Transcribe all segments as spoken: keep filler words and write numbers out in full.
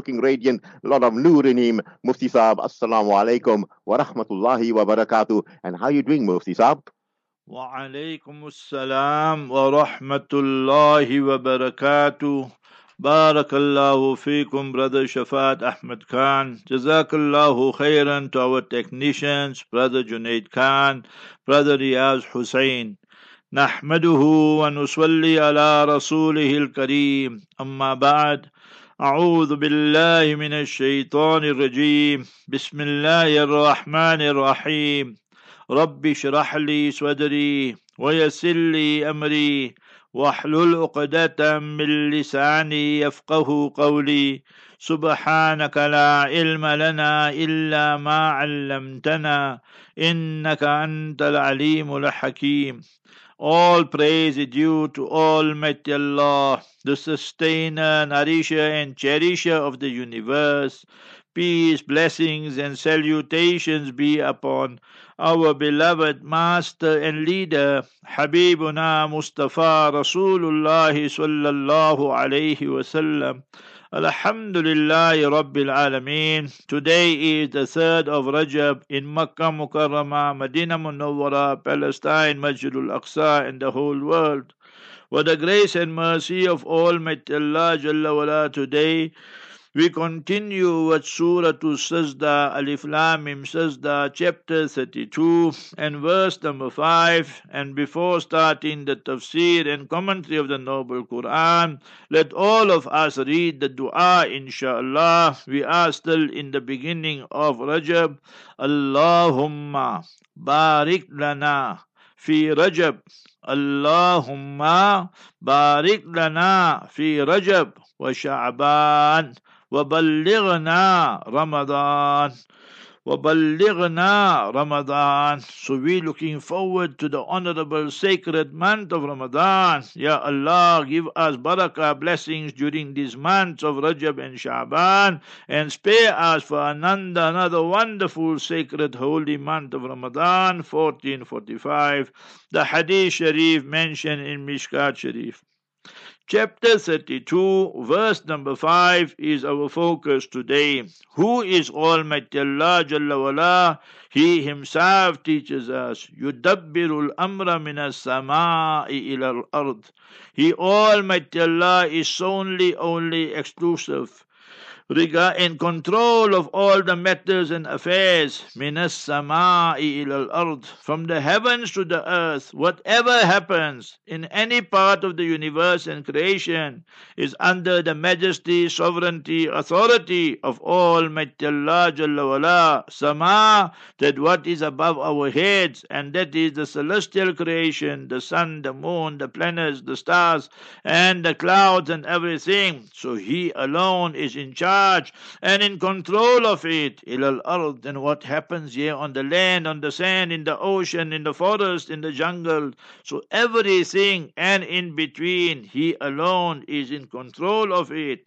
looking radiant, a lot of nur in him. Mufti Saab, assalamu alaikum wa rahmatullahi wa barakatuh. And how are you doing, Mufti Saab? Wa alaikum assalam wa rahmatullahi wa barakatuh. Barakallahu feekum, Brother Shafat Ahmed Khan. Jazakallahu khairan to our technicians, Brother Junaid Khan, Brother Riaz Hussain. نحمده ونصلي على رسوله الكريم أما بعد أعوذ بالله من الشيطان الرجيم بسم الله الرحمن الرحيم رب اشرح لي صدري ويسر لي أمري واحلل عقدة من لساني يفقه قولي سبحانك لا علم لنا إلا ما علمتنا إنك أنت العليم الحكيم. All praise is due to Almighty Allah, the sustainer, nourisher and cherisher of the universe. Peace, blessings and salutations be upon our beloved master and leader, Habibuna Mustafa Rasulullah sallallahu alayhi wasallam. Alhamdulillahi Rabbil Alameen. Today is the third of Rajab in Makkah Mukarramah, Medina Munawwara, Palestine, Masjidul Aqsa and the whole world. With the grace and mercy of Almighty Allah Jalla wala, today we continue with Surah Sajda, Alif Lam Mim Sajda, chapter thirty-two and verse number five. And before starting the tafsir and commentary of the Noble Quran, let all of us read the dua, inshaAllah. We are still in the beginning of Rajab. Allahumma barik lana fi Rajab. Allahumma barik lana fi Rajab wa Sha'ban. وَبَلِّغْنَا Ramadan, وَبَلِّغْنَا Ramadan. So we're looking forward to the honorable sacred month of Ramadan. Ya Allah, give us barakah blessings during these months of Rajab and Sha'ban, and spare us for ananda, another wonderful sacred holy month of Ramadan, fourteen forty-five. The Hadith Sharif mentioned in Mishkat Sharif. Chapter thirty-two, verse number five is our focus today. Who is Almighty Allah Jalla wala? He Himself teaches us. Yudabbirul amra minas sama'i ilal ard. He Almighty Allah is solely, only, exclusive regard and control of all the matters and affairs. Minas sama'i ilal ard, from the heavens to the earth, whatever happens in any part of the universe and creation is under the majesty, sovereignty, authority of Almighty Allah Jalla wala. Sama, that what is above our heads, and that is the celestial creation, the sun, the moon, the planets, the stars and the clouds and everything. So He alone is in charge and in control of it. Ilal ard, and what happens here on the land, on the sand, in the ocean, in the forest, in the jungle, so everything and in between, He alone is in control of it.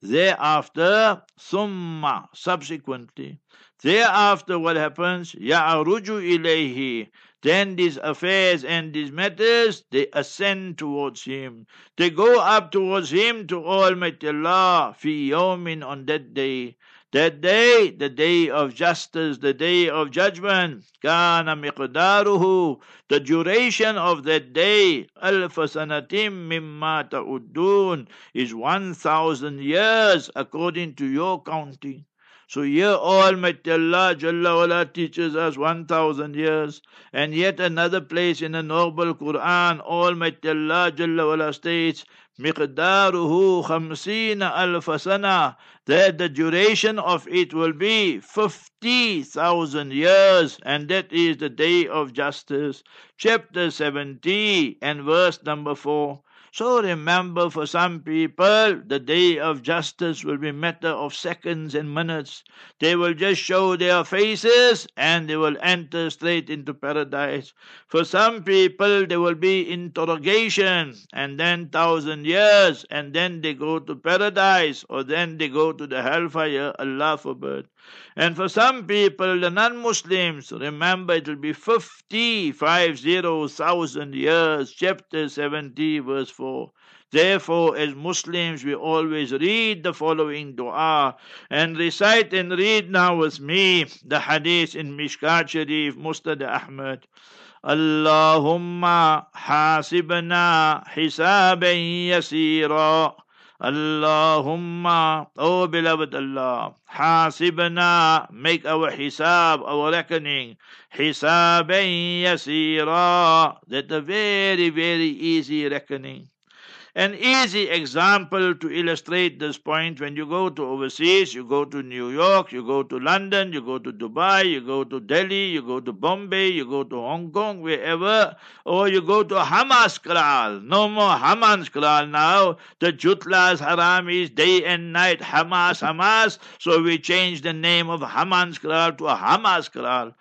Thereafter, thumma, subsequently, thereafter what happens? Ya'ruju ilayhi. Then these affairs and these matters, they ascend towards Him. They go up towards Him, to Almighty Allah, fi yawmin, on that day. That day, the day of justice, the day of judgment. Kana miqdaruhu, the duration of that day, alfa sanatim mimma ta'uddun, is one thousand years according to your counting. So here Almighty Allah Jalla wala teaches us one thousand years, and yet another place in the Noble Quran, Almighty Allah Jalla wala states, مِقْدَارُهُ خَمْسِينَ أَلْفَ سَنَةٍ, that the duration of it will be fifty thousand years, and that is the day of justice. Chapter seventy and verse number four. So remember, for some people, the day of justice will be a matter of seconds and minutes. They will just show their faces and they will enter straight into paradise. For some people, there will be interrogation and then thousand years, and then they go to paradise, or then they go to the hellfire, Allah forbid. And for some people, the non-Muslims, remember, it will be fifty, five zero thousand years. Chapter seventy, verse four. Therefore, as Muslims, we always read the following dua and recite and read now with me the hadith in Mishkat Sharif, Mustad Ahmad. Allahumma hasibna hisaban yasira. Allahumma, O beloved Allah, hasibna, make our hisab, our reckoning, hisaban yasira, that a very, very easy reckoning. An easy example to illustrate this point: when you go to overseas, you go to New York, you go to London, you go to Dubai, you go to Delhi, you go to Bombay, you go to Hong Kong, wherever, or you go to Hamas Kral. No more Hamas Kral now. The Jutlas, Haramis, day and night, Hamas, Hamas. So we changed the name of Hamas Kral to Hamas Kral.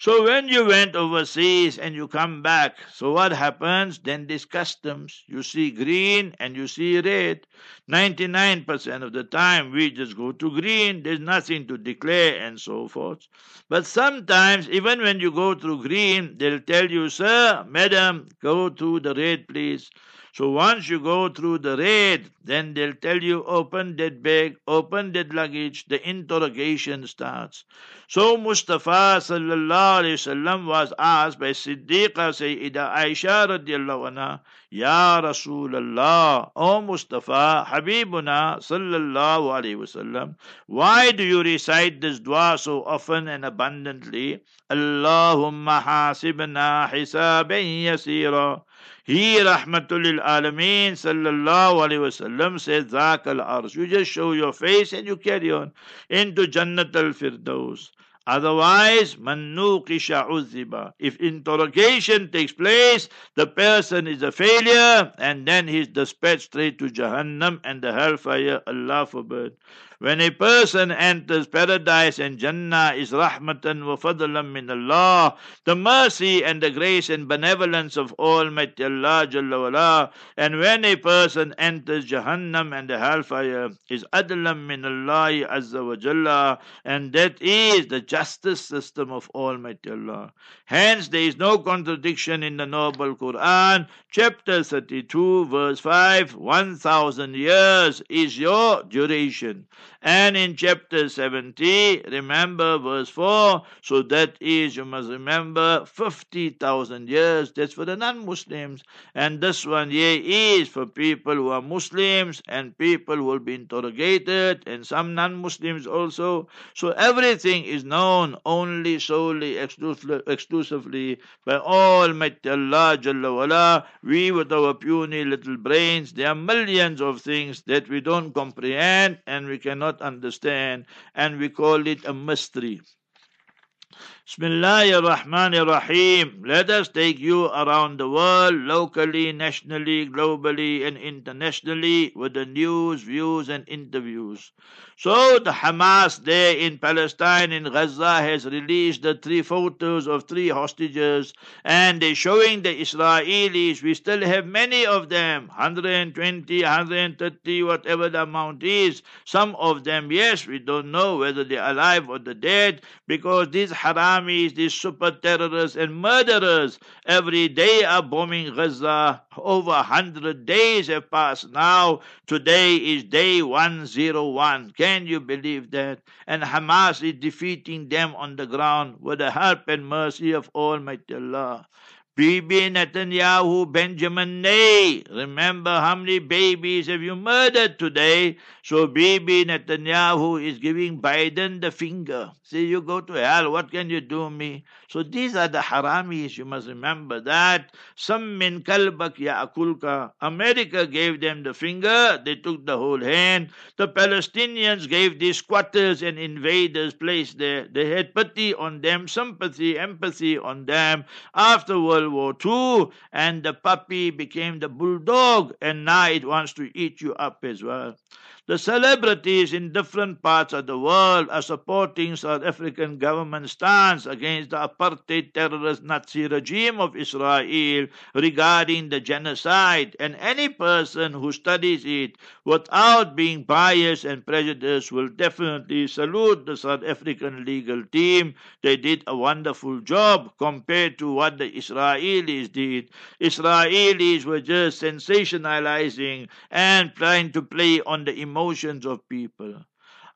So when you went overseas and you come back, so what happens? Then these customs, you see green and you see red. ninety-nine percent of the time we just go to green, there's nothing to declare and so forth. But sometimes, even when you go through green, they'll tell you, sir, madam, go through the red, please. So once you go through the raid, then they'll tell you, open that bag, open that luggage. The interrogation starts. So Mustafa sallallahu alayhi wasallam was asked by Siddiqa Sayyida Aisha radiallahu anha, Ya Rasulallah, O Mustafa, Habibuna sallallahu alayhi wasallam, why do you recite this dua so often and abundantly? Allahumma hasibna hisaban yasira. He, Rahmatul Alameen, sallallahu alayhi wasallam, says, Zak al Arsh. You just show your face and you carry on into Jannat al Firdaus. Otherwise, Mannu Qisha Uzziba. If interrogation takes place, the person is a failure and then he is dispatched straight to Jahannam and the hellfire. Allah forbid. When a person enters paradise and Jannah is rahmatan wa fadlan min Allah, the mercy and the grace and benevolence of Almighty Allah Jalla wa'ala. And when a person enters Jahannam and the hellfire is adlan min Allah Azza wa Jalla, and that is the justice system of Almighty Allah. Hence there is no contradiction in the noble Quran, chapter thirty-two, verse five, one thousand years is your duration. And in chapter seventy, remember verse four, so that is, you must remember, fifty thousand years. That's for the non-Muslims. And this one year is for people who are Muslims and people who will be interrogated and some non-Muslims also. So everything is known only solely, exclusively by Almighty Allah Jalla wa'ala. We with our puny little brains, there are millions of things that we don't comprehend and we cannot understand, and we call it a mystery. Bismillahir Rahmanir Rahim. Let us take you around the world, locally, nationally, globally, and internationally, with the news, views, and interviews. So the Hamas there in Palestine, in Gaza, has released the three photos of three hostages, and they're showing the Israelis. We still have many of them, one hundred twenty, one hundred thirty, whatever the amount is. Some of them, yes, we don't know whether they're alive or they're dead, because these Haramis, these super terrorists and murderers, every day are bombing Gaza. Over a hundred days have passed now. Today is day one oh one. Can you believe that? And Hamas is defeating them on the ground with the help and mercy of Almighty Allah. Bibi Netanyahu, Benjamin Ney, remember how many babies have you murdered today? So Bibi Netanyahu is giving Biden the finger. Say, you go to hell, what can you do me? So these are the Haramis, you must remember that. Some min kalbak ya'akulka. America gave them the finger, they took the whole hand. The Palestinians gave these squatters and invaders place there. They had pity on them, sympathy, empathy on them. After World World War Two, and the puppy became the bulldog, and now it wants to eat you up as well. The celebrities in different parts of the world are supporting South African government stance against the apartheid terrorist Nazi regime of Israel regarding the genocide, and any person who studies it without being biased and prejudiced will definitely salute the South African legal team. They did a wonderful job compared to what the Israelis did. Israelis were just sensationalizing and trying to play on the emotions of people.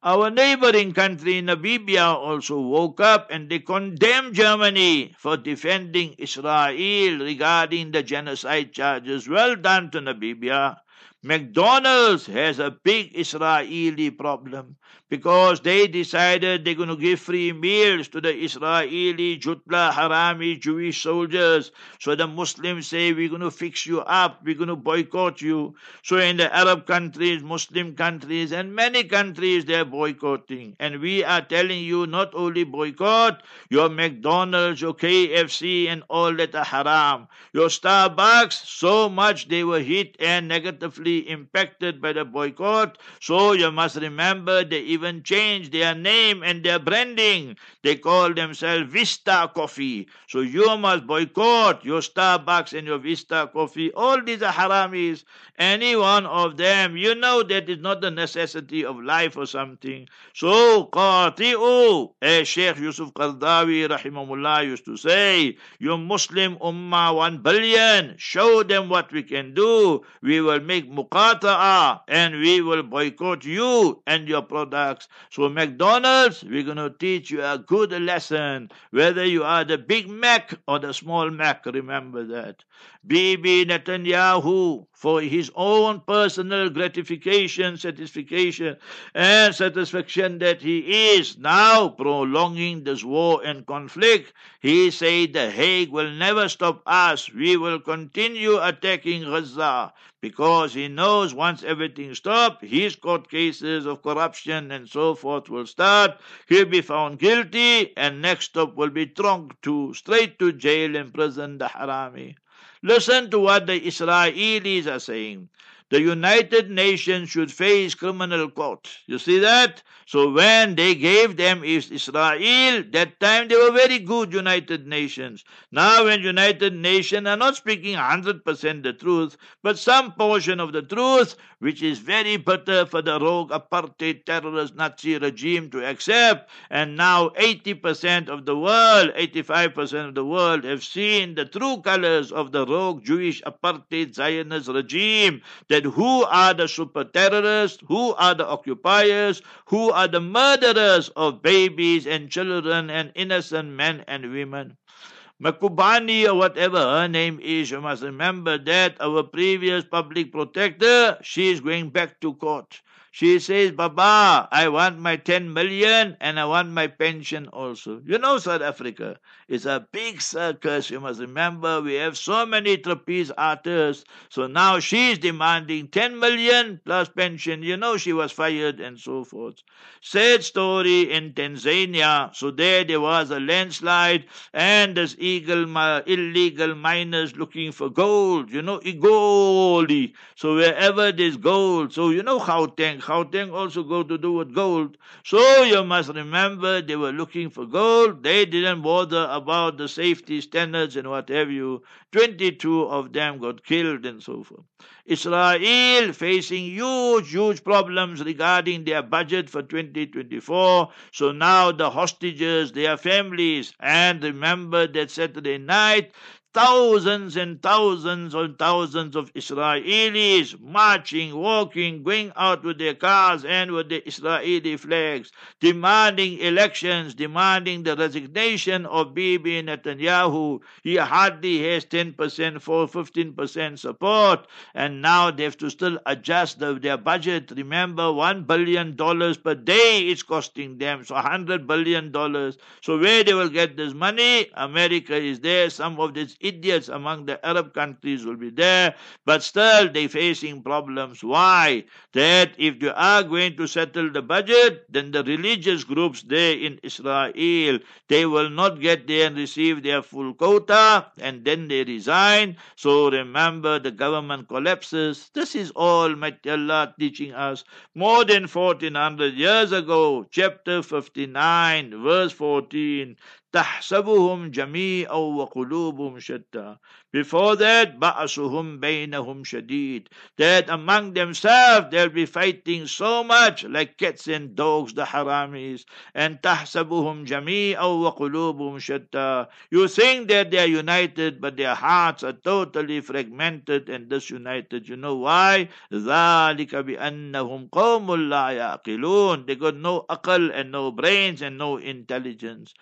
Our neighboring country, Namibia, also woke up and they condemned Germany for defending Israel regarding the genocide charges. Well done to Namibia. McDonald's has a big Israeli problem because they decided they're going to give free meals to the Israeli Jutla Harami Jewish soldiers. So the Muslims say, we're going to fix you up, we're going to boycott you. So in the Arab countries, Muslim countries, and many countries, they're boycotting. And we are telling you, not only boycott your McDonald's, your K F C, and all that are haram. Your Starbucks, so much they were hit and negatively impacted by the boycott, so you must remember they even changed their name and their branding. They call themselves Vista Coffee. So you must boycott your Starbucks and your Vista Coffee. All these are haramis. Any one of them, you know that is not the necessity of life or something. So, Qati'u, as Sheikh Yusuf Qardawi rahimahullah used to say, your Muslim Ummah one billion, show them what we can do. We will make muqata'a, and we will boycott you and your products. So McDonald's, we're going to teach you a good lesson, whether you are the Big Mac or the Small Mac, remember that. Bibi Netanyahu, for his own personal gratification, satisfaction, and satisfaction that he is now prolonging this war and conflict, he said the Hague will never stop us. We will continue attacking Gaza, because he knows once everything stops, his court cases of corruption and so forth will start. He'll be found guilty, and next stop will be thrown to straight to jail and prison, the harami. Listen to what the Israelis are saying. The United Nations should face criminal court. You see that? So when they gave them Israel, that time they were very good, United Nations. Now when United Nations are not speaking one hundred percent the truth, but some portion of the truth, which is very bitter for the rogue apartheid terrorist Nazi regime to accept, and now eighty percent of the world, eighty-five percent of the world have seen the true colors of the rogue Jewish apartheid Zionist regime, that who are the super terrorists, who are the occupiers, who are the murderers of babies and children and innocent men and women. Makubani, or whatever her name is, you must remember that our previous public protector, she is going back to court. She says, Baba, I want my ten million and I want my pension also. You know, South Africa is a big circus. You must remember, we have so many trapeze artists. So now she's demanding ten million plus pension. You know, she was fired and so forth. Sad story in Tanzania. So there, there was a landslide and this illegal, illegal miners looking for gold. You know, igoli. So wherever there's gold. So you know Gauteng. Gauteng also go to do with gold. So you must remember they were looking for gold. They didn't bother about the safety standards and what have you. twenty-two of them got killed and so forth. Israel facing huge, huge problems regarding their budget for twenty twenty-four. So now the hostages, their families, and remember that Saturday night, thousands and thousands and thousands of Israelis marching, walking, going out with their cars and with the Israeli flags, demanding elections, demanding the resignation of Bibi Netanyahu. He hardly has ten percent for fifteen percent support, and now they have to still adjust the, their budget. Remember, one billion dollars per day it's costing them, so one hundred billion dollars. So where they will get this money? America is there, some of this idiots among the Arab countries will be there, but still they're facing problems. Why? That if you are going to settle the budget, then the religious groups there in Israel, they will not get there and receive their full quota, and then they resign. So remember, the government collapses. This is all Mighty Allah teaching us more than fourteen hundred years ago. Chapter fifty-nine, verse fourteen. تحسبهم جميعا وقلوبهم شتى. Before that, بأسهم بينهم شديد. That among themselves they'll be fighting so much like cats and dogs, the haramis. And تحسبهم جميعا وقلوبهم شتى. You think that they are united, but their hearts are totally fragmented and disunited. You know why? ذلك بأنهم قوم لا يعقلون. They got no aql and no brains and no intelligence.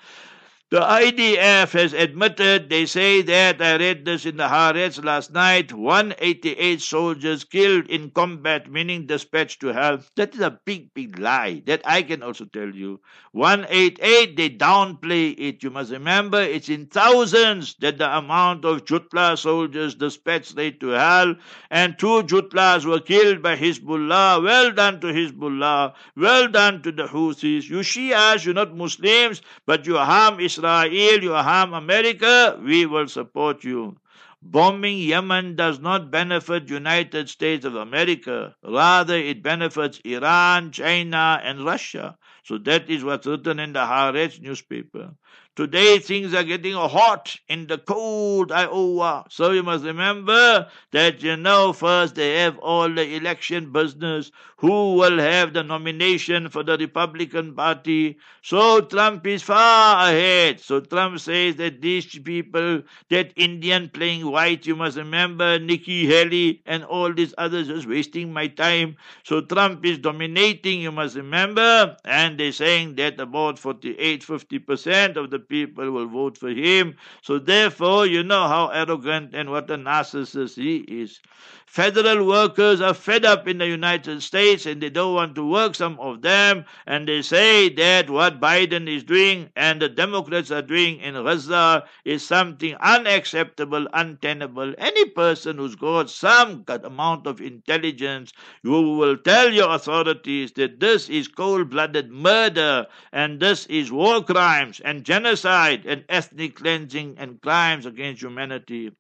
The I D F has admitted, they say that, I read this in the Haaretz last night, one hundred eighty-eight soldiers killed in combat, meaning dispatched to hell. That is a big, big lie. That I can also tell you. one hundred eighty-eight, they downplay it. You must remember, it's in thousands that the amount of Jutla soldiers dispatched straight to hell, and two Jutlas were killed by Hezbollah. Well done to Hezbollah. Well done to the Houthis. You Shias, you're not Muslims, but you harm Islam. Israel, you harm America, we will support you. Bombing Yemen does not benefit United States of America. Rather, it benefits Iran, China, and Russia. So that is what's written in the Haaretz newspaper. Today, things are getting hot in the cold Iowa. So you must remember that, you know, first they have all the election business. Who will have the nomination for the Republican Party? So Trump is far ahead. So Trump says that these people, that Indian playing white, you must remember, Nikki Haley and all these others, just wasting my time. So Trump is dominating, you must remember. And they're saying that about forty-eight, fifty percent of the people will vote for him. So therefore, you know how arrogant and what a narcissist he is. Federal workers are fed up in the United States and they don't want to work, some of them, and they say that what Biden is doing and the Democrats are doing in Gaza is something unacceptable, untenable. Any person who's got some amount of intelligence, you will tell your authorities that this is cold-blooded murder and this is war crimes and genocide and ethnic cleansing and crimes against humanity.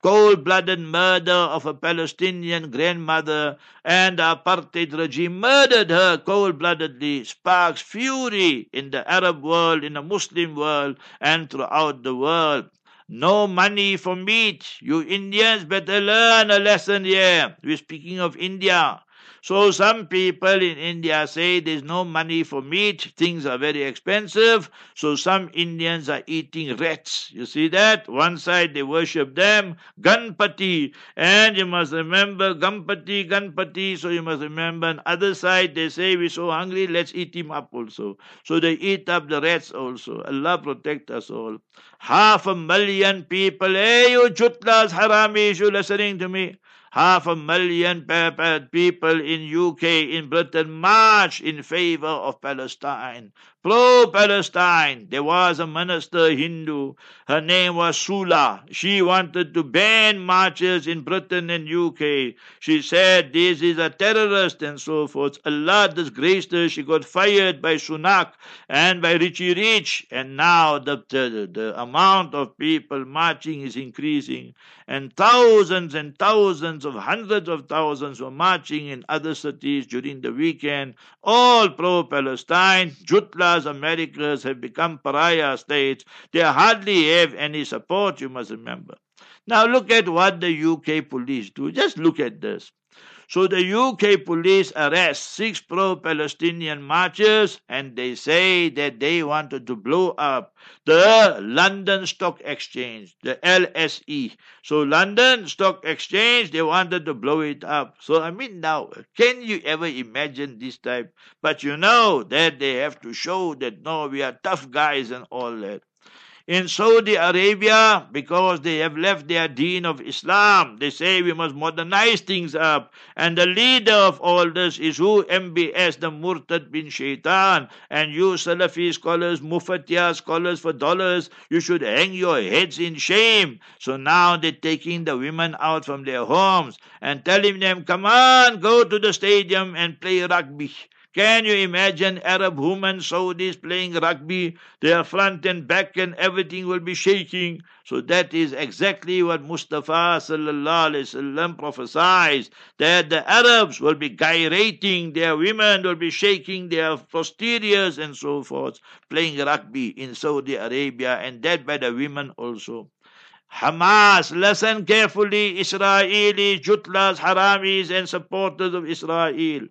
Cold-blooded murder of a Palestinian grandmother, and the apartheid regime murdered her cold-bloodedly, sparks fury in the Arab world, in the Muslim world, and throughout the world. No money for meat. You Indians better learn a lesson here. We're speaking of India. So some people in India say there's no money for meat, things are very expensive, so some Indians are eating rats. You see that? One side they worship them, Ganpati, and you must remember Ganpati, Ganpati, so you must remember on other side they say we're so hungry, let's eat him up also. So they eat up the rats also. Allah protect us all. Half a million people, hey you Jutlas, Haramis, you listening to me? Half a million people in U K, in Britain, march in favor of Palestine. Pro-Palestine. There was a minister, Hindu. Her name was Sula. She wanted to ban marches in Britain and U K. She said, this is a terrorist and so forth. Allah disgraced her. She got fired by Sunak and by Richie Rich. And now the, the, the amount of people marching is increasing. And thousands and thousands of hundreds of thousands were marching in other cities during the weekend. All pro-Palestine. Jutlas, Americans have become pariah states. They hardly have any support, you must remember. Now look at what the U K police do. Just look at this. So the U K police arrest six pro-Palestinian marchers and they say that they wanted to blow up the London Stock Exchange, the L S E. So London Stock Exchange, they wanted to blow it up. So I mean now, can you ever imagine this type? But you know that they have to show that no, we are tough guys and all that. in Saudi Arabia, because they have left their deen of Islam. They say we must modernize things up. And the leader of all this is who? M B S, the Murtad bin Shaitan. And you Salafi scholars, Mufatiyah scholars for dollars, you should hang your heads in shame. So now they're taking the women out from their homes and telling them, come on, go to the stadium and play rugby. Can you imagine Arab women, Saudis playing rugby? Their front and back and everything will be shaking. So that is exactly what Mustafa sallallahu alaihi wasallam prophesies, that the Arabs will be gyrating, their women will be shaking their posteriors and so forth, playing rugby in Saudi Arabia, and that by the women also. Hamas, listen carefully, Israelis, Jutlas, Haramis and supporters of Israel.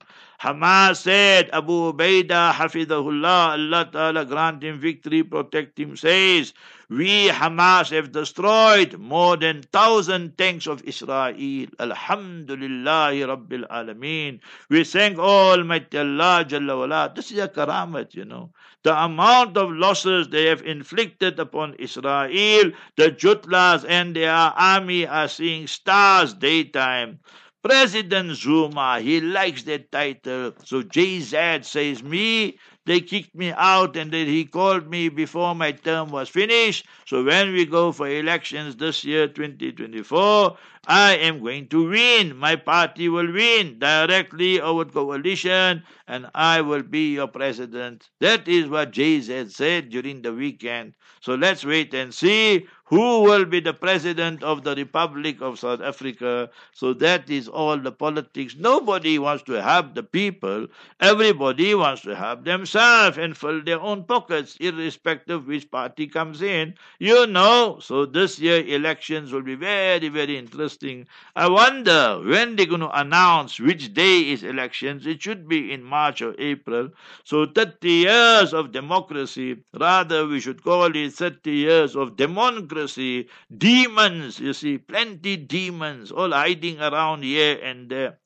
Hamas said, Abu Ubaidah, Hafidahullah, Allah Ta'ala grant him victory, protect him, says, we Hamas have destroyed more than thousand tanks of Israel. Alhamdulillahi Rabbil Alameen. We thank Almighty Allah Jalla Wala. This is a karamat, you know. The amount of losses they have inflicted upon Israel, the Jutlas and their army are seeing stars daytime. President Zuma, he likes that title. So J Z says, me, they kicked me out and then he called me before my term was finished. So when we go for elections this year, twenty twenty-four, I am going to win. My party will win directly or with coalition and I will be your president. That is what J Z said during the weekend. So let's wait and see who will be the president of the Republic of South Africa. So that is all the politics. Nobody wants to help the people. Everybody wants to help themselves and fill their own pockets, irrespective of which party comes in. You know, so this year elections will be very, very interesting. I wonder when they're going to announce which day is elections. It should be in March or April. So thirty years of democracy, rather we should call it thirty years of democracy. Demons, you see, plenty demons all hiding around here and there.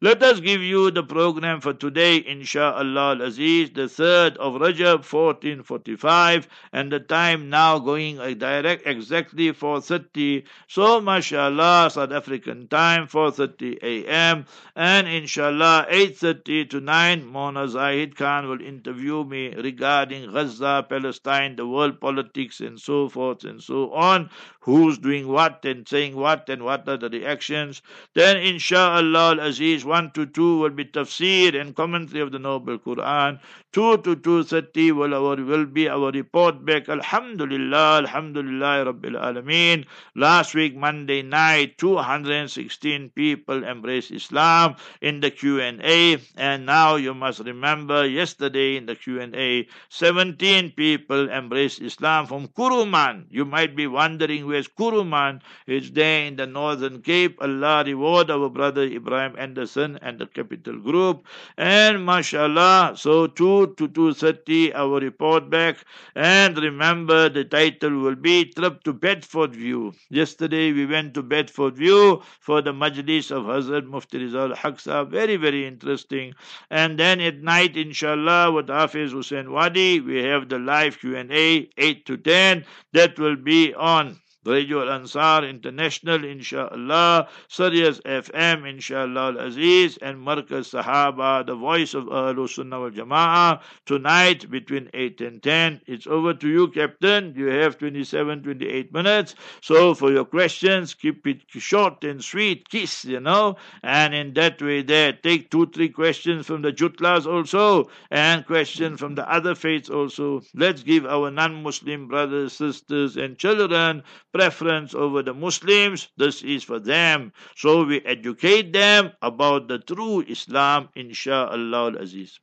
Let us give you the program for today, Insha'Allah Al-Aziz, the third of Rajab, fourteen forty-five, and the time now going direct exactly four thirty. So, mashallah, South African time, four thirty a m and Insha'Allah, eight thirty to nine, Mona Zahid Khan will interview me regarding Gaza, Palestine, the world politics, and so forth and so on. on who's doing what and saying what and what are the reactions. Then Insha'Allah Al-Aziz, one to two will be tafsir and commentary of the Noble Quran. Two to two thirty will, our, will be our report back. Alhamdulillah, Alhamdulillah Rabbil Alameen. Last week Monday night, two hundred sixteen people embraced Islam in the Q and A, and now you must remember yesterday in the Q and A, seventeen people embraced Islam from Kuruman. You might be wondering where's Kuruman. It's there in the Northern Cape. Allah reward our brother Ibrahim Anderson and the Capital Group. And mashallah, so two to two thirty our report back. And remember the title will be Trip to Bedford View. Yesterday we went to Bedford View for the Majlis of Hazrat Mufti Rizal Haq Sahab. Very, very interesting. And then at night, inshallah, with Hafiz Hussain Wadi, we have the live Q and A, eight to ten. That will be on Radio Al Ansar International, inshallah, Sirius F M, inshallah Al Aziz, and Markaz Sahaba, the voice of Ahlul Sunnah wal Jama'ah, tonight between eight and ten. It's over to you, Captain. You have twenty-seven, twenty-eight minutes. So for your questions, keep it short and sweet, kiss, you know, and in that way there, take two, three questions from the Jutlas also, and questions from the other faiths also. Let's give our non-Muslim brothers, sisters, and children preference over the Muslims. This is for them. So we educate them about the true Islam, insha'Allah Al-Aziz.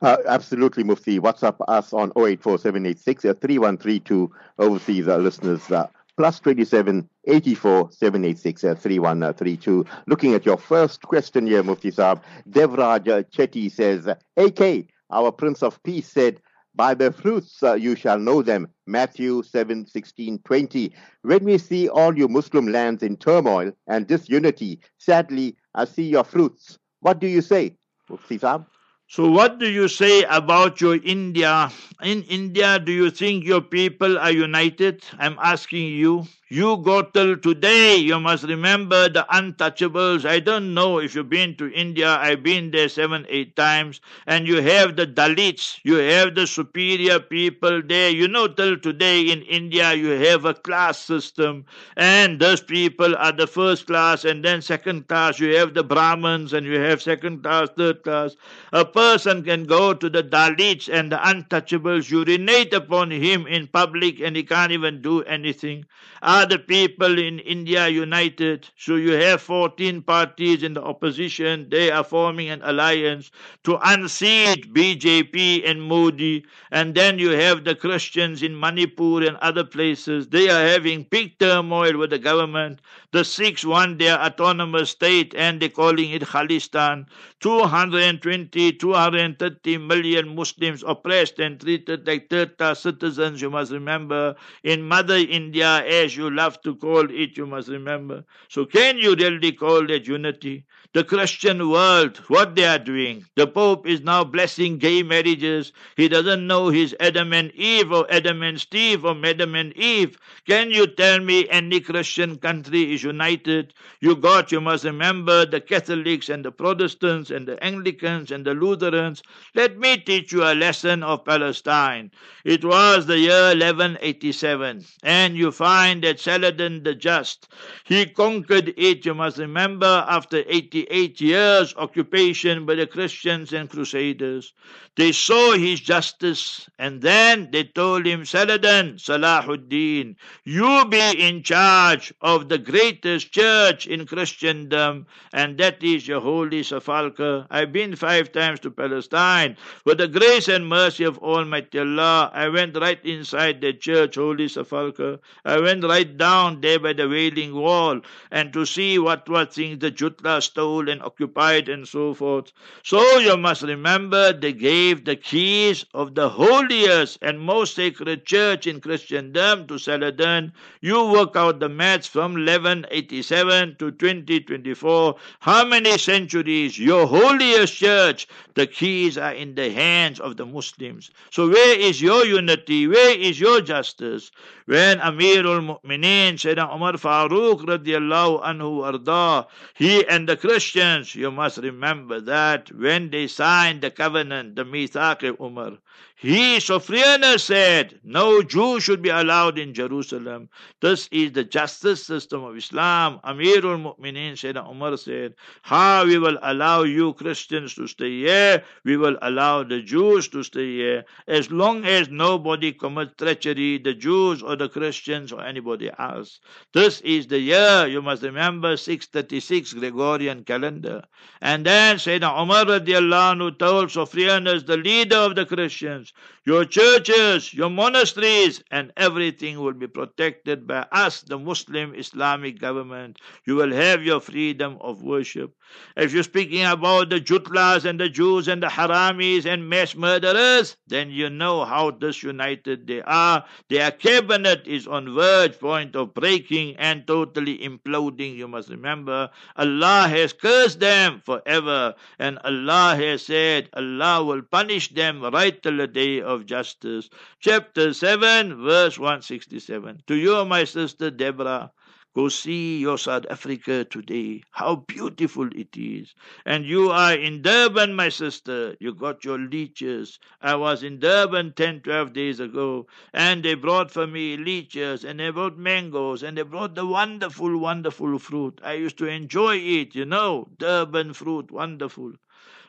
Uh, absolutely, Mufti. WhatsApp us on oh eight four seven eight six three one three two, overseas uh, listeners, uh, plus twenty-seven, eighty-four, seven eighty-six, thirty-one thirty-two. Looking at your first question here, Mufti Saab, Devraj Chetty says, A K, our Prince of Peace said, by their fruits uh, you shall know them. Matthew seven, sixteen, twenty. When we see all you Muslim lands in turmoil and disunity, sadly, I see your fruits. What do you say, Mufti Saab? So what do you say about your India? In India, do you think your people are united? I'm asking you. You go till today, you must remember the untouchables. I don't know if you've been to India. I've been there seven, eight times. And you have the Dalits. You have the superior people there. You know, till today in India, you have a class system. And those people are the first class and then second class. You have the Brahmins and you have second class, third class. A person can go to the Dalits and the untouchables, urinate upon him in public, and he can't even do anything. Are the people in India united? So you have fourteen parties in the opposition. They are forming an alliance to unseat B J P and Modi. And then you have the Christians in Manipur and other places. They are having big turmoil with the government. The Sikhs want their autonomous state and they're calling it Khalistan. two hundred twenty, two hundred thirty million Muslims oppressed and treated like third-class citizens, you must remember. In Mother India, as you love to call it, you must remember. So can you really call that unity? The Christian world, what they are doing. The Pope is now blessing gay marriages. He doesn't know his Adam and Eve or Adam and Steve or Madam and Eve. Can you tell me any Christian country is united? You got, you must remember, the Catholics and the Protestants and the Anglicans and the Lutherans. Let me teach you a lesson of Palestine. It was the year eleven eighty-seven, and you find that Saladin the Just, he conquered it, you must remember, after eighty-eight years occupation by the Christians and Crusaders. They saw his justice, and then they told him, Saladin, Salahuddin, you be in charge of the greatest church in Christendom, and that is your holy sepulchre. I've been five times to Palestine. With the grace and mercy of Almighty Allah, I went right inside the church, holy sepulchre. I went right down there by the Wailing Wall, and to see what what things the Jutla stole and occupied and so forth. So you must remember, they gave the keys of the holiest and most sacred church in Christendom to Saladin. You work out the maths from eleven eighty-seven to twenty twenty-four. How many centuries? Your holiest church, the keys are in the hands of the Muslims. So where is your unity? Where is your justice? When Amirul Mu'mineen Sayyidina Umar Farooq radiallahu anhu arda, he and the Christians, you must remember that when they signed the covenant, the Mithaq Umar, he, Sofriana, said, no Jew should be allowed in Jerusalem. This is the justice system of Islam. Amirul Mu'mineen Sayyidina Umar said, how we will allow you Christians to stay here, we will allow the Jews to stay here, as long as nobody commits treachery, the Jews or the Christians or anybody else. This is the year, you must remember, six thirty-six Gregorian calendar. And then Sayyidina Umar radiallahu anhu told Sofrianus, the leader of the Christians, your churches, your monasteries, and everything will be protected by us, the Muslim Islamic government. You will have your freedom of worship. If you're speaking about the Jutlas and the Jews and the Haramis and mass murderers, then you know how disunited they are. Their cabinet is on verge, point of breaking and totally imploding, you must remember. Allah has cursed them forever, and Allah has said, Allah will punish them right till the day of justice. Chapter seven, verse one sixty-seven. To you, my sister Deborah, go see your South Africa today, how beautiful it is. And you are in Durban, my sister. You got your leeches. I was in Durban ten, twelve days ago, and they brought for me leeches, and they brought mangoes, and they brought the wonderful, wonderful fruit. I used to enjoy it, you know, Durban fruit, wonderful.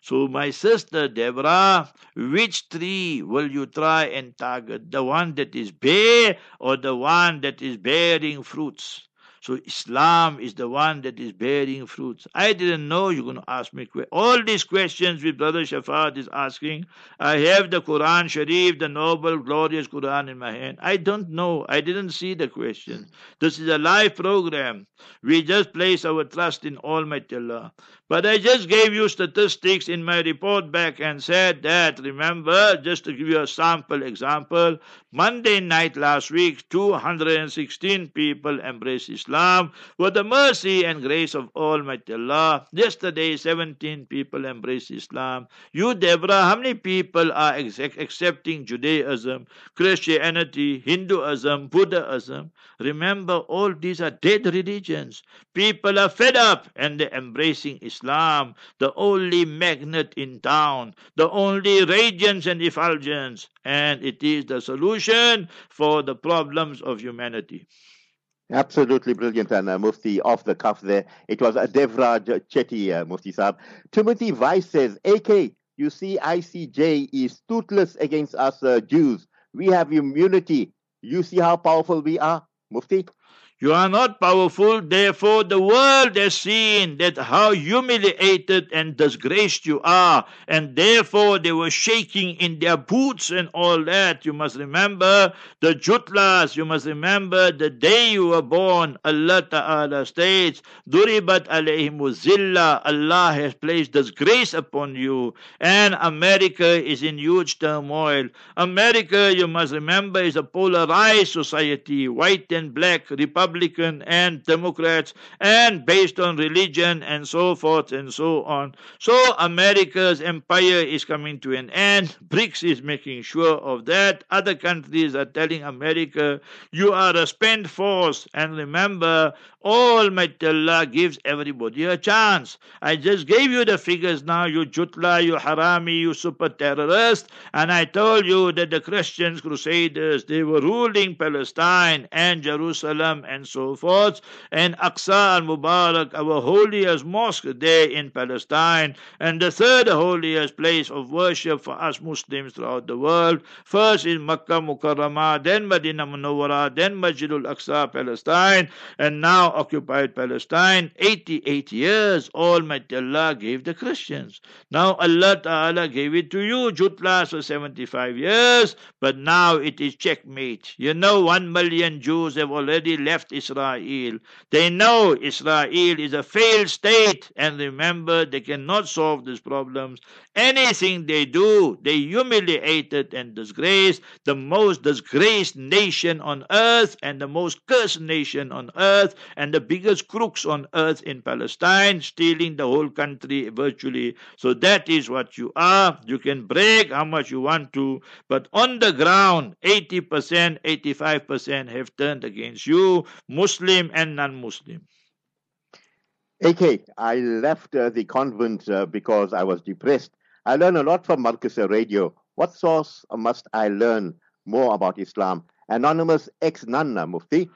So, my sister Deborah, which tree will you try and target? The one that is bare or the one that is bearing fruits? So Islam is the one that is bearing fruits. I didn't know you're going to ask me all these questions which Brother Shafat is asking. I have the Quran Sharif, the noble, glorious Quran in my hand. I don't know. I didn't see the question. This is a live program. We just place our trust in Almighty Allah. But I just gave you statistics in my report back and said that, remember, just to give you a sample example, Monday night last week, two hundred sixteen people embraced Islam. Islam with the mercy and grace of Almighty Allah. Yesterday, seventeen people embraced Islam. You, Deborah, how many people are accepting Judaism, Christianity, Hinduism, Buddhism? Remember, all these are dead religions. People are fed up and they're embracing Islam, the only magnet in town, the only radiance and effulgence, and it is the solution for the problems of humanity. Absolutely brilliant, and uh, Mufti off the cuff there. It was uh, Devraj Chetty, uh, Mufti Saab. Timothy Weiss says, A K, you see, I C J is toothless against us uh, Jews. We have immunity. You see how powerful we are, Mufti? You are not powerful, therefore the world has seen that how humiliated and disgraced you are, and therefore they were shaking in their boots and all that. You must remember the Jutlas, you must remember the day you were born. Allah Ta'ala states, Duribat alayhimu zilla, Allah has placed disgrace upon you, and America is in huge turmoil. America, you must remember, is a polarized society, white and black, Republican Republican and Democrats, and based on religion and so forth and so on. So America's empire is coming to an end. BRICS is making sure of that. Other countries are telling America, you are a spent force. And remember, Almighty Allah gives everybody a chance. I just gave you the figures now, you Jutla, you Harami, you super terrorist, and I told you that the Christians, Crusaders, they were ruling Palestine and Jerusalem and so forth, and Aqsa al-Mubarak, our holiest mosque there in Palestine, and the third holiest place of worship for us Muslims throughout the world. First is Makkah Mukarramah, then Medina Munawwara, then Masjid al-Aqsa, Palestine, and now occupied Palestine. eighty-eight years Almighty Allah gave the Christians. Now Allah Ta'ala gave it to you, Jutlas, for seventy-five years, but now it is checkmate. You know, one million Jews have already left Israel. They know Israel is a failed state, and remember, they cannot solve these problems. Anything they do, they humiliated and disgraced, the most disgraced nation on earth and the most cursed nation on earth, and the biggest crooks on earth in Palestine, stealing the whole country virtually. So that is what you are. You can brag how much you want to, but on the ground, eighty percent, eighty-five percent have turned against you, Muslim and non-Muslim. A K, I left uh, the convent uh, because I was depressed. I learn a lot from Marcus Radio. What source must I learn more about Islam? Anonymous ex-Nanna, Mufti.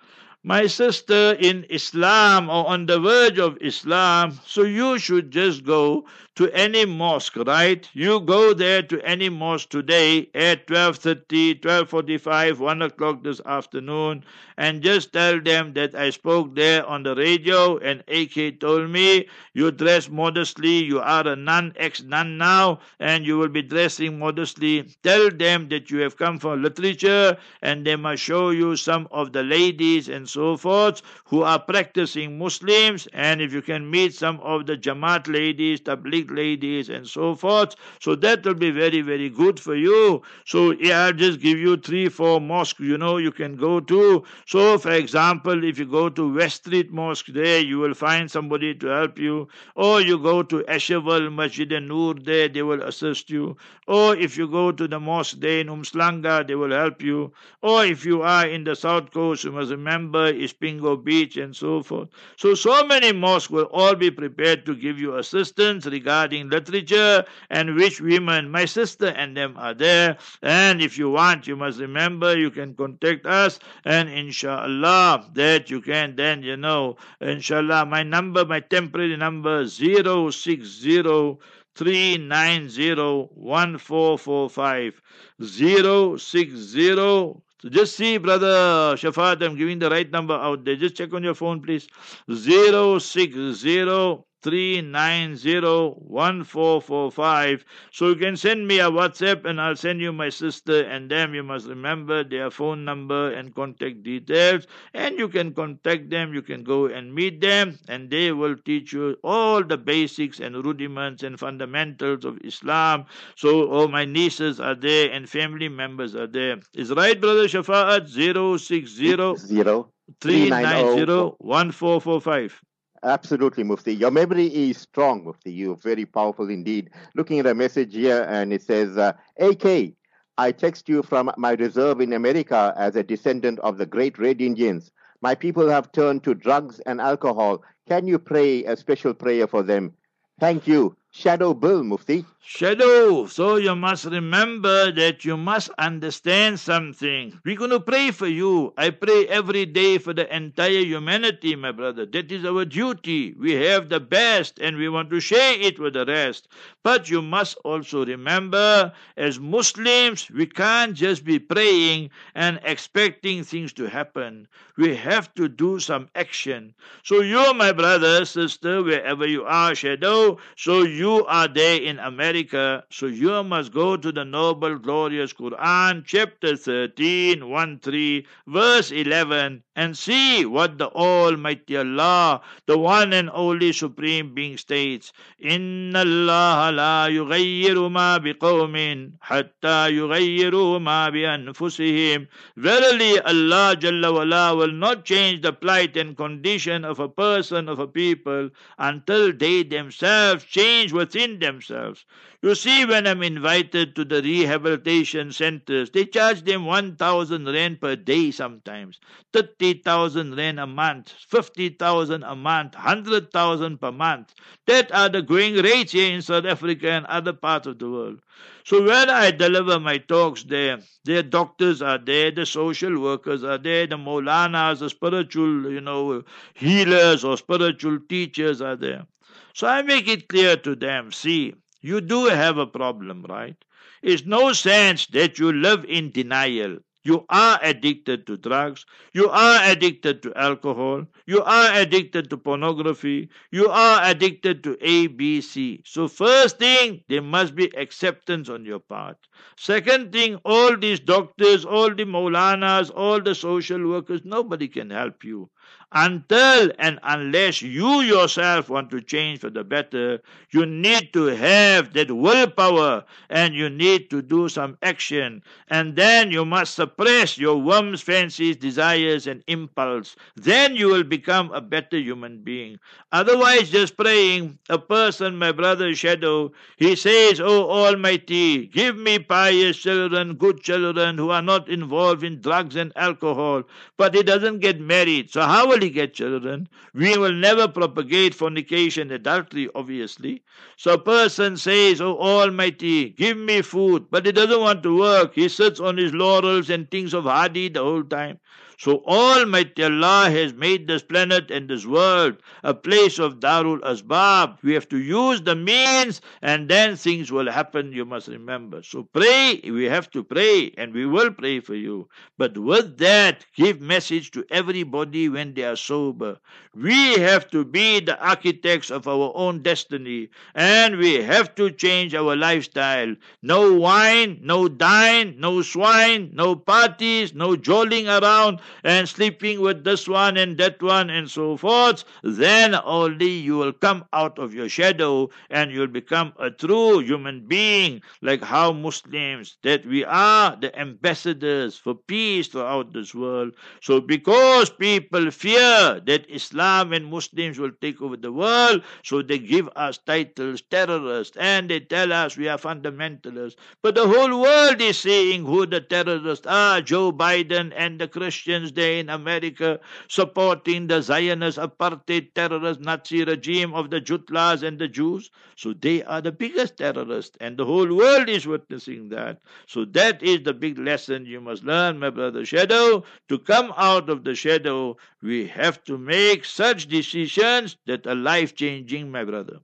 My sister, in Islam or on the verge of Islam, so you should just go to any mosque, right? You go there to any mosque today at twelve thirty, twelve forty-five, one o'clock this afternoon, and just tell them that I spoke there on the radio and A K told me you dress modestly, you are a nun, ex-nun now, and you will be dressing modestly. Tell them that you have come from literature and they must show you some of the ladies and so forth who are practicing Muslims, and if you can meet some of the Jamaat ladies, Tabligh ladies and so forth, so that will be very, very good for you. So yeah, I'll just give you three, four mosques, you know, you can go to. So for example, if you go to West Street Mosque there, you will find somebody to help you, or you go to Ashaval Masjid and Noor there, they will assist you, or if you go to the mosque there in Umslanga, they will help you, or if you are in the South Coast, you must remember is Pingo Beach and so forth. So, so many mosques will all be prepared to give you assistance regarding literature and which women, my sister and them are there. And if you want, you must remember, you can contact us, and inshallah, that you can then, you know, inshallah, my number, my temporary number, zero six zero three nine zero one four four five, zero six zero. So just see, Brother Shafat, I'm giving the right number out there. Just check on your phone, please. zero six zero three nine zero one four four five. So you can send me a WhatsApp and I'll send you my sister and them. You must remember their phone number and contact details, and you can contact them, you can go and meet them, and they will teach you all the basics and rudiments and fundamentals of Islam. So all my nieces are there and family members are there. Is right, Brother Shafa'at? zero six zero zero three nine zero one four four five. Absolutely, Mufti. Your memory is strong, Mufti. You're very powerful indeed. Looking at a message here, and it says, uh, A K, I text you from my reserve in America as a descendant of the great Red Indians. My people have turned to drugs and alcohol. Can you pray a special prayer for them? Thank you. Shadow Bill, Mufti. Shadow. So you must remember that you must understand something. We're going to pray for you. I pray every day for the entire humanity, my brother. That is our duty. We have the best and we want to share it with the rest. But you must also remember, as Muslims, we can't just be praying and expecting things to happen. We have to do some action. So you, my brother, sister, wherever you are, Shadow, so you You are there in America, so you must go to the noble, glorious Quran, chapter thirteen, one, three, verse eleven, and see what the Almighty Allah, the one and only Supreme Being, states. Inna Allah la yughayyiru ma biqawmin hatta yughayyiru ma bi anfusihim. Verily, Allah Jalla wa'ala will not change the plight and condition of a person, of a people, until they themselves change within themselves. You see, when I'm invited to the rehabilitation centers, they charge them one thousand rand per day sometimes, thirty thousand rand a month, fifty thousand a month, one hundred thousand per month. That are the going rates here in South Africa and other parts of the world. So when I deliver my talks there, their doctors are there, the social workers are there, the Maulanas, the spiritual, you know, healers or spiritual teachers are there. So I make it clear to them, see, you do have a problem, right? It's no sense that you live in denial. You are addicted to drugs. You are addicted to alcohol. You are addicted to pornography. You are addicted to A, B, C. So first thing, there must be acceptance on your part. Second thing, all these doctors, all the Maulanas, all the social workers, nobody can help you. Until and unless you yourself want to change for the better, you need to have that willpower and you need to do some action. And then you must suppress your whims, fancies, desires and impulse. Then you will become a better human being. Otherwise, just praying, a person, my brother Shadow, he says, "Oh Almighty, give me pious children, good children who are not involved in drugs and alcohol." But he doesn't get married. So how will he get children? We will never propagate fornication, adultery, obviously. So a person says, "Oh Almighty, give me food," but he doesn't want to work. He sits on his laurels and thinks of Hadi the whole time. So Almighty Allah has made this planet and this world a place of Darul Asbab. We have to use the means and then things will happen, you must remember. So pray, we have to pray and we will pray for you. But with that, give message to everybody when they are sober. We have to be the architects of our own destiny and we have to change our lifestyle. No wine, no dine, no swine, no parties, no jolting around and sleeping with this one and that one and so forth. Then only you will come out of your shadow and you'll become a true human being, like how Muslims, that we are the ambassadors for peace throughout this world. So because people fear that Islam and Muslims will take over the world, so they give us titles terrorists and they tell us we are fundamentalists. But the whole world is seeing who the terrorists are, Joe Biden and the Christians there in America, supporting the Zionist apartheid terrorist Nazi regime of the Jutlas and the Jews. So they are the biggest terrorists and the whole world is witnessing that. So that is the big lesson you must learn, my brother Shadow. To come out of the shadow, we have to make such decisions that are life-changing, my brother.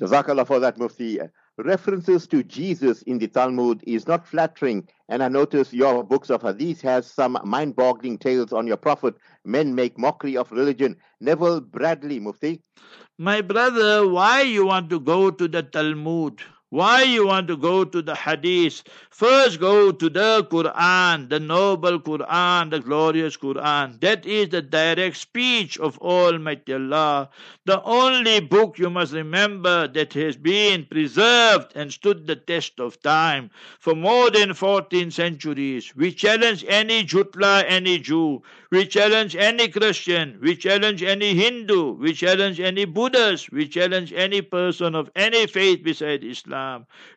Jazakallah for that, Mufti. References to Jesus in the Talmud is not flattering, and I notice your books of Hadith has some mind-boggling tales on your prophet. Men make mockery of religion. Neville Bradley, Mufti. My brother, why you want to go to the Talmud? Why you want to go to the hadith? First go to the Quran, the noble Quran, the glorious Quran. That is the direct speech of Almighty Allah. The only book you must remember that has been preserved and stood the test of time for more than fourteen centuries. We challenge any Jutla, any Jew. We challenge any Christian. We challenge any Hindu. We challenge any Buddhist. We challenge any person of any faith beside Islam.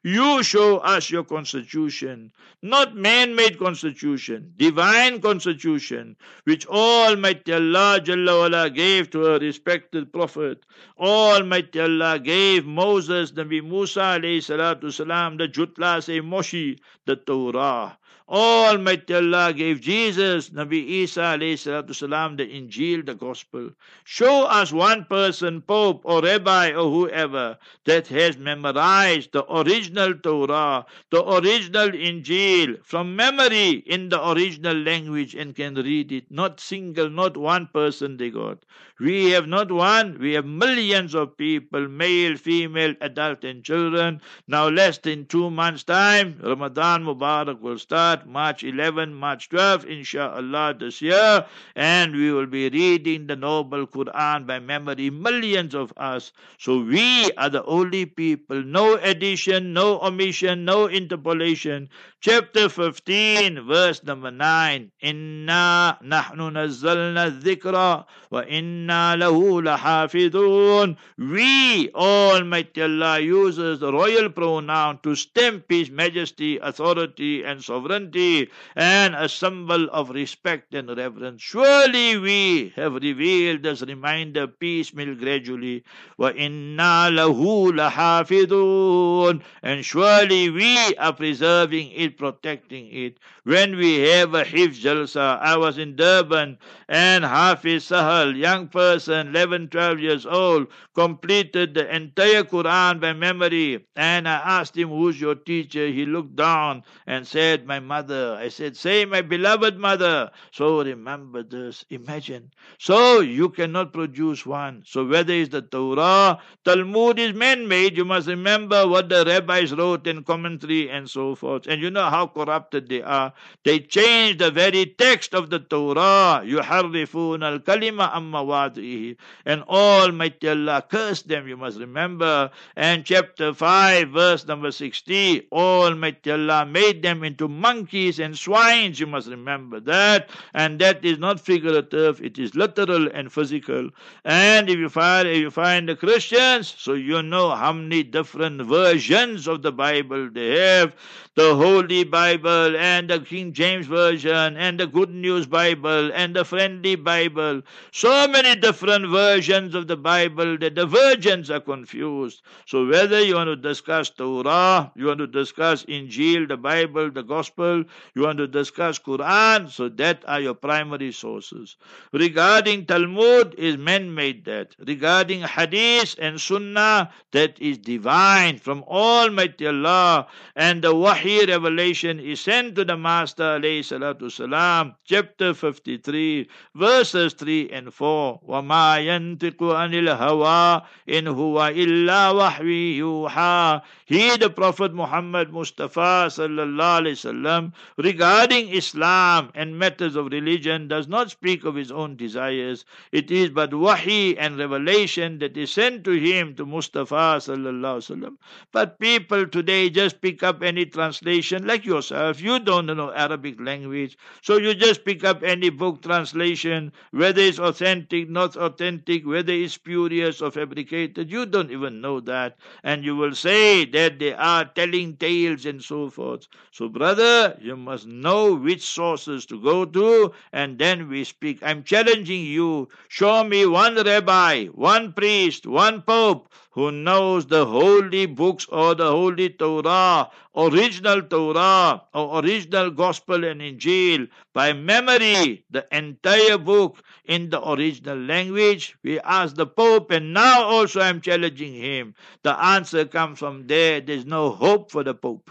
You show us your constitution, not man-made constitution, divine constitution, which Almighty Allah Jalla wala gave to a respected prophet. Almighty Allah gave Moses, Nabi Musa alayhi salatu salam, the Jutla say Moshi, the Torah. Almighty Allah gave Jesus, Nabi Isa alayhi salatu salam, the Injil, the Gospel. Show us one person, Pope or Rabbi or whoever, that has memorized the original Torah, the original Injil, from memory in the original language and can read it. Not single, not one person they got. We have not one, we have millions of people, male, female, adult and children. Now less than two months' time, Ramadan Mubarak will start. March eleventh, March twelfth, inshallah, this year, and we will be reading the noble Quran by memory, millions of us. So we are the only people, no addition, no omission, no interpolation. Chapter fifteen, verse number nine, Inna nahnu nazzalna dhikra wa inna lahu lahafidun. We, Almighty Allah, uses the royal pronoun to stamp His majesty, authority and sovereignty and a symbol of respect and reverence. Surely we have revealed this reminder piecemeal gradually. وَإِنَّا لَهُ لَحَافِظُونَ. And surely we are preserving it, protecting it. When we have a Hifz Jalsa, I was in Durban, and Hafiz Sahal, young person, eleven, twelve years old, completed the entire Quran by memory. And I asked him, who's your teacher? He looked down and said, my mother. I said, say, my beloved mother. So remember this. Imagine. So you cannot produce one. So whether it's the Torah, Talmud is man-made. You must remember what the rabbis wrote in commentary and so forth. And you know how corrupted they are. They changed the very text of the Torah. يُحَرِّفُونَ الْكَلِمَ عَمَّ مَوَاضِعِهِ. And Almighty Allah cursed them, you must remember. And chapter five, verse number sixty, Almighty Allah made them into monkeys and swines, you must remember that. And that is not figurative, it is literal and physical. And if you find, if you find the Christians, so you know how many different versions of the Bible they have. The Holy Bible and the King James Version and the Good News Bible and the Friendly Bible. So many different versions of the Bible that the virgins are confused. So whether you want to discuss Torah, you want to discuss Injil, the Bible, the Gospel, you want to discuss Quran, so that are your primary sources. Regarding Talmud, is man-made that. Regarding Hadith and Sunnah, that is divine from Almighty Allah. And the Wahi revelation is sent to the Master, alayhi salatu salam. Chapter fifty-three, verses three and four. وَمَا يَنْتِقُ عَنِ الْهَوَىٰ إِنْ هُوَ إِلَّا وَحْوِي يُوحَىٰ. He, the Prophet Muhammad Mustafa, sallallahu alayhi sallam, regarding Islam and matters of religion, does not speak of his own desires. It is but wahi and revelation that is sent to him, to Mustafa sallallahu alaihi wasallam. But people today just pick up any translation, like yourself. You don't know Arabic language, so you just pick up any book translation, whether it's authentic, not authentic, whether it's spurious or fabricated. You don't even know that, and you will say that they are telling tales and so forth. So, brother, you must know which sources to go to, and then we speak. I'm challenging you. Show me one rabbi, one priest, one pope who knows the holy books or the holy Torah, original Torah or original Gospel and Injil by memory, the entire book in the original language. We asked the Pope, and now also I'm challenging him. The answer comes from there. There's no hope for the Pope.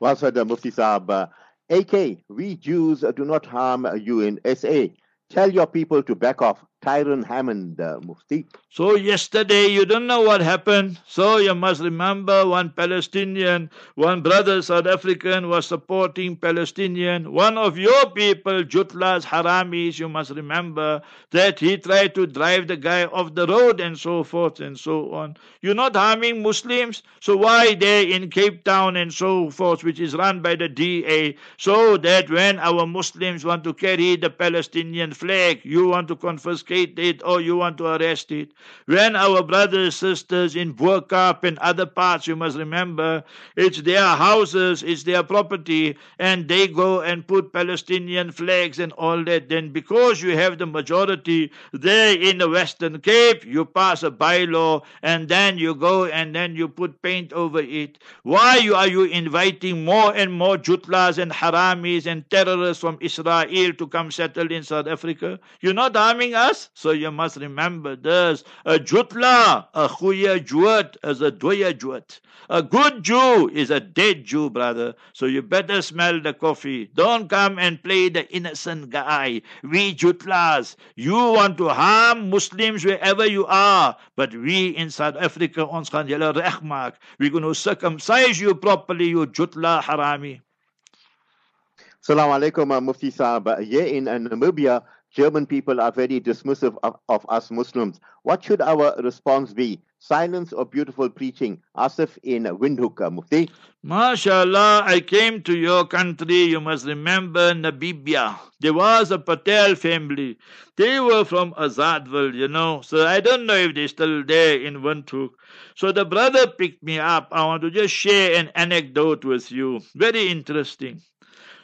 Well said, Mufti Saab. Uh, A K, we Jews do not harm you in S A. Tell your people to back off. Tyrone Hammond, uh, Mufti. So yesterday, you don't know what happened. So you must remember one Palestinian, one brother South African was supporting Palestinian. One of your people, Jutlas, Haramis, you must remember that he tried to drive the guy off the road and so forth and so on. You're not harming Muslims. So why they in Cape Town and so forth, which is run by the D A, so that when our Muslims want to carry the Palestinian flag, you want to confiscate it or you want to arrest it. When our brothers, sisters in Buakap and other parts, you must remember, it's their houses, it's their property, and they go and put Palestinian flags and all that. Then because you have the majority there in the Western Cape, you pass a bylaw and then you go and then you put paint over it. Why are you inviting more and more Jutlas and Haramis and terrorists from Israel to come settle in South Africa? You're not harming us. So you must remember this. A Jutla, a Goeie Jood, is a Dooie Jood. A good Jew is a dead Jew, brother. So you better smell the coffee. Don't come and play the innocent guy. We Jutlas, you want to harm Muslims wherever you are. But we in South Africa, ons gaan julle reg maak. We're going to circumcise you properly, you Jutla Harami. Assalamu alaikum, Mufti Saab. Here in Namibia, German people are very dismissive of, of us Muslims. What should our response be? Silence or beautiful preaching? Asif in Windhoek, Mufti. MashaAllah, I came to your country, you must remember Namibia. There was a Patel family. They were from Azadville, you know. So I don't know if they're still there in Windhoek. So the brother picked me up. I want to just share an anecdote with you. Very interesting.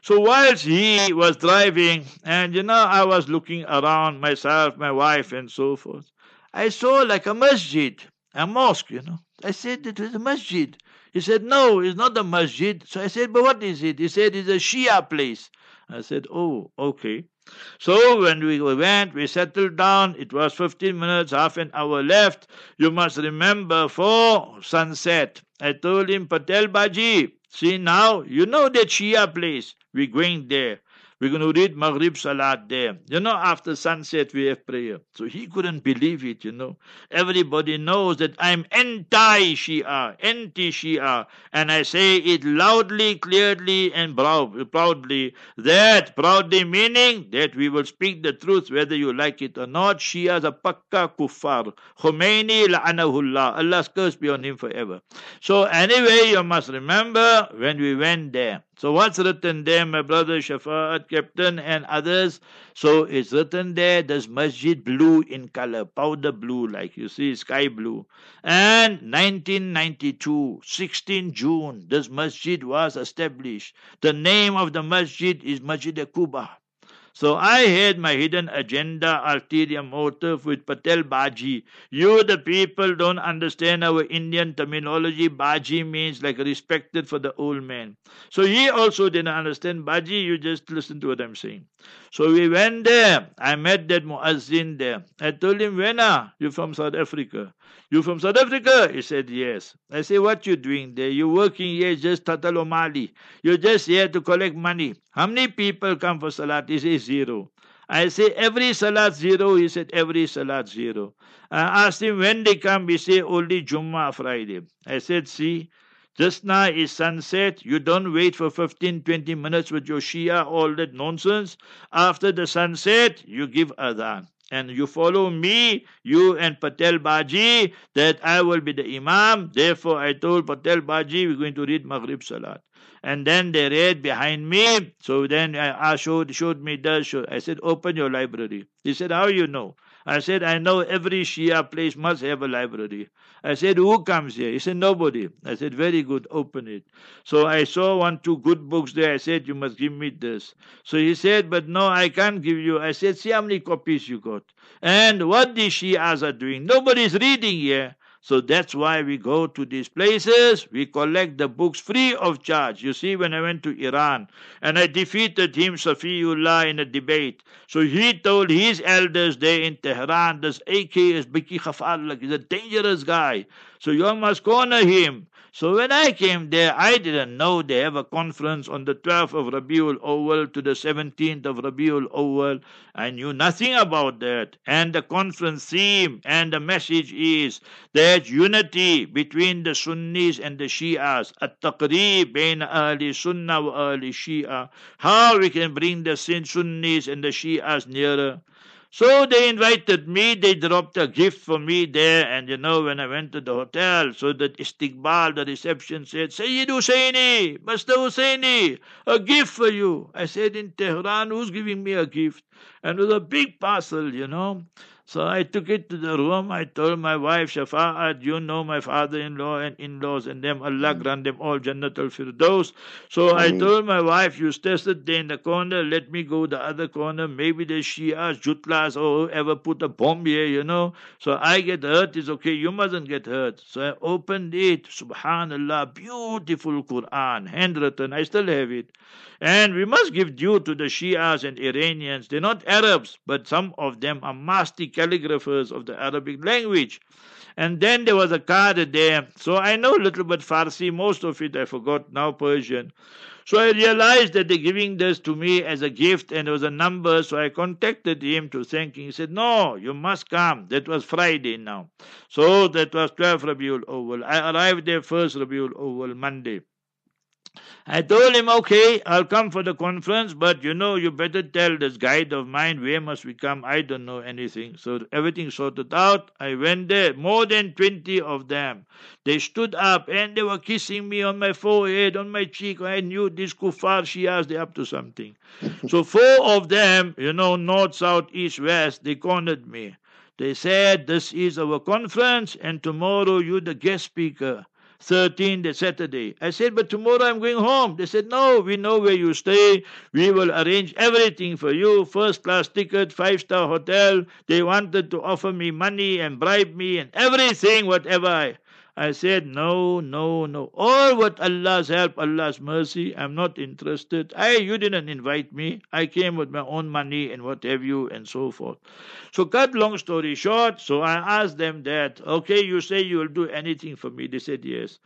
So whilst he was driving, and you know, I was looking around myself, my wife, and so forth, I saw like a masjid, a mosque, you know. I said, it was a masjid. He said, no, it's not a masjid. So I said, but what is it? He said, it's a Shia place. I said, oh, okay. So when we went, we settled down. It was fifteen minutes, half an hour left. You must remember for sunset. I told him, Patel Baji, see now, you know that Shia place. We're going there. We're going to read Maghrib Salat there. You know, after sunset, we have prayer. So he couldn't believe it, you know. Everybody knows that I'm anti-Shia, anti-Shia. And I say it loudly, clearly, and proudly. That, proudly meaning that we will speak the truth, whether you like it or not. Shia is a pakka kuffar. Khomeini la'anahullah. Allah's curse be on him forever. So anyway, you must remember when we went there. So what's written there, my brother Shafaat, Captain and others? So it's written there, this masjid blue in color, powder blue, like you see, sky blue. And nineteen ninety-two, sixteenth of June, this masjid was established. The name of the masjid is Masjid-e-Quba. So I had my hidden agenda, ulterior motive with Patel Baji. You, the people, don't understand our Indian terminology. Baji means like respected for the old man. So he also didn't understand. Baji, you just listen to what I'm saying. So we went there. I met that Muazzin there. I told him, Wena, you're from South Africa. You from South Africa? He said, yes. I said, what you doing there? You working here just tatalomali. You're just here to collect money. How many people come for Salat? He says, zero. I say, every Salat zero. He said, every Salat zero. I asked him, when they come? He said, only Jummah Friday. I said, see, just now is sunset. You don't wait for fifteen, twenty minutes with your Shia, all that nonsense. After the sunset, you give adhan. And you follow me, you and Patel Baji, that I will be the Imam. Therefore, I told Patel Baji, we're going to read Maghrib Salat. And then they read behind me. So then I showed, showed me the show. I said, open your library. He said, how you know? I said, I know every Shia place must have a library. I said, who comes here? He said, nobody. I said, very good, open it. So I saw one, two good books there. I said, you must give me this. So he said, but no, I can't give you. I said, see how many copies you got. And what the Shias are doing. Nobody's reading here. So that's why we go to these places. We collect the books free of charge. You see, when I went to Iran, and I defeated him, Safiullah, in a debate. So he told his elders there in Tehran, this A K is Biki Khafal, he's a dangerous guy. So you must corner him. So when I came there, I didn't know they have a conference on the twelfth of Rabiul Awwal to the seventeenth of Rabiul Awwal. I knew nothing about that. And the conference theme and the message is that unity between the Sunnis and the Shias, at-taqreeb bain ahli Sunnah wa ahli Shia, how we can bring the Sunnis and the Shias nearer. So they invited me, they dropped a gift for me there, and you know, when I went to the hotel, so that Istiqbal, the reception, said, Sayyid Hussaini, Master Hussaini, a gift for you. I said, in Tehran, who's giving me a gift? And it was a big parcel, you know. So I took it to the room. I told my wife, Shafa'at, you know my father-in-law and in-laws and them. Allah grant them all Jannat al-Firdaus. So I told my wife, you tested there in the corner. Let me go the other corner. Maybe the Shias, Jutlas, or whoever put a bomb here, you know. So I get hurt. It's okay. You mustn't get hurt. So I opened it. Subhanallah. Beautiful Quran. Handwritten. I still have it. And we must give due to the Shias and Iranians. They're not Arabs, but some of them are nasty calligraphers of the Arabic language. And then there was a card there. So I know a little bit Farsi, most of it I forgot now, Persian. So I realized that they're giving this to me as a gift, and there was a number, so I contacted him to thank him. He said, no, you must come. That was Friday now. So that was twelfth Rabiul Awwal. I arrived there first Rabiul Awwal, Monday. I told him, okay, I'll come for the conference, but you know, you better tell this guide of mine where must we come. I don't know anything. So everything sorted out. I went there. More than twenty of them. They stood up and they were kissing me on my forehead, on my cheek. I knew these kuffar Shias, they're up to something. So four of them, you know, north, south, east, west, they cornered me. They said, this is our conference and tomorrow you're the guest speaker. thirteenth, the Saturday. I said, but tomorrow I'm going home. They said, no, we know where you stay. We will arrange everything for you. First class ticket, five-star hotel. They wanted to offer me money and bribe me and everything, whatever I... I said, no, no, no. All with Allah's help, Allah's mercy, I'm not interested. I, you didn't invite me. I came with my own money and what have you and so forth. So cut long story short, so I asked them that, okay, you say you will do anything for me. They said, yes.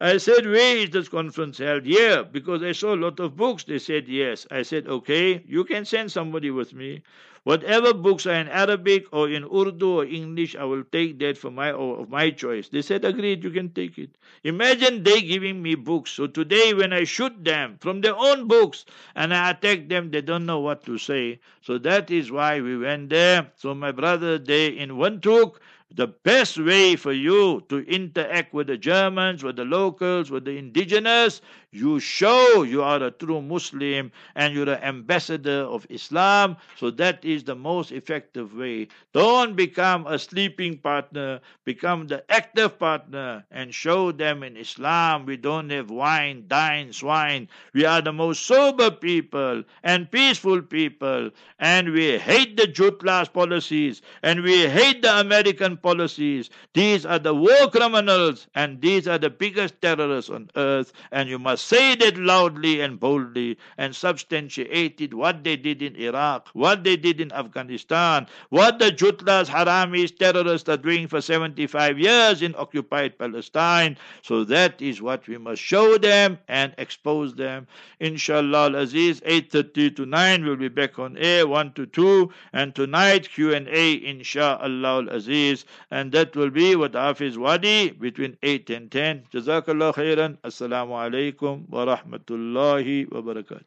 I said, where is this conference held? Here, because I saw a lot of books. They said, yes. I said, okay, you can send somebody with me. Whatever books are in Arabic or in Urdu or English, I will take that for my of my choice. They said, agreed, you can take it. Imagine they giving me books. So today when I shoot them from their own books and I attack them, they don't know what to say. So that is why we went there. So my brother, they in Windhoek, the best way for you to interact with the Germans, with the locals, with the indigenous, you show you are a true Muslim and you're an ambassador of Islam. So that is the most effective way. Don't become a sleeping partner. Become the active partner and show them in Islam we don't have wine, dine, swine. We are the most sober people and peaceful people. And we hate the Jutlas policies. And we hate the American policies. These are the war criminals and these are the biggest terrorists on earth, and you must say that loudly and boldly and substantiate it, what they did in Iraq, what they did in Afghanistan, what the Jutlas, Haramis, terrorists are doing for seventy-five years in occupied Palestine. So that is what we must show them and expose them. Inshallah al-Aziz, eight thirty to nine, we'll be back on air, one to two, and tonight Q and A, inshallah al-Aziz. And that will be with Hafiz Wadi between eight and ten. Jazakallah khairan. Assalamu alaikum wa rahmatullahi wa barakatuh.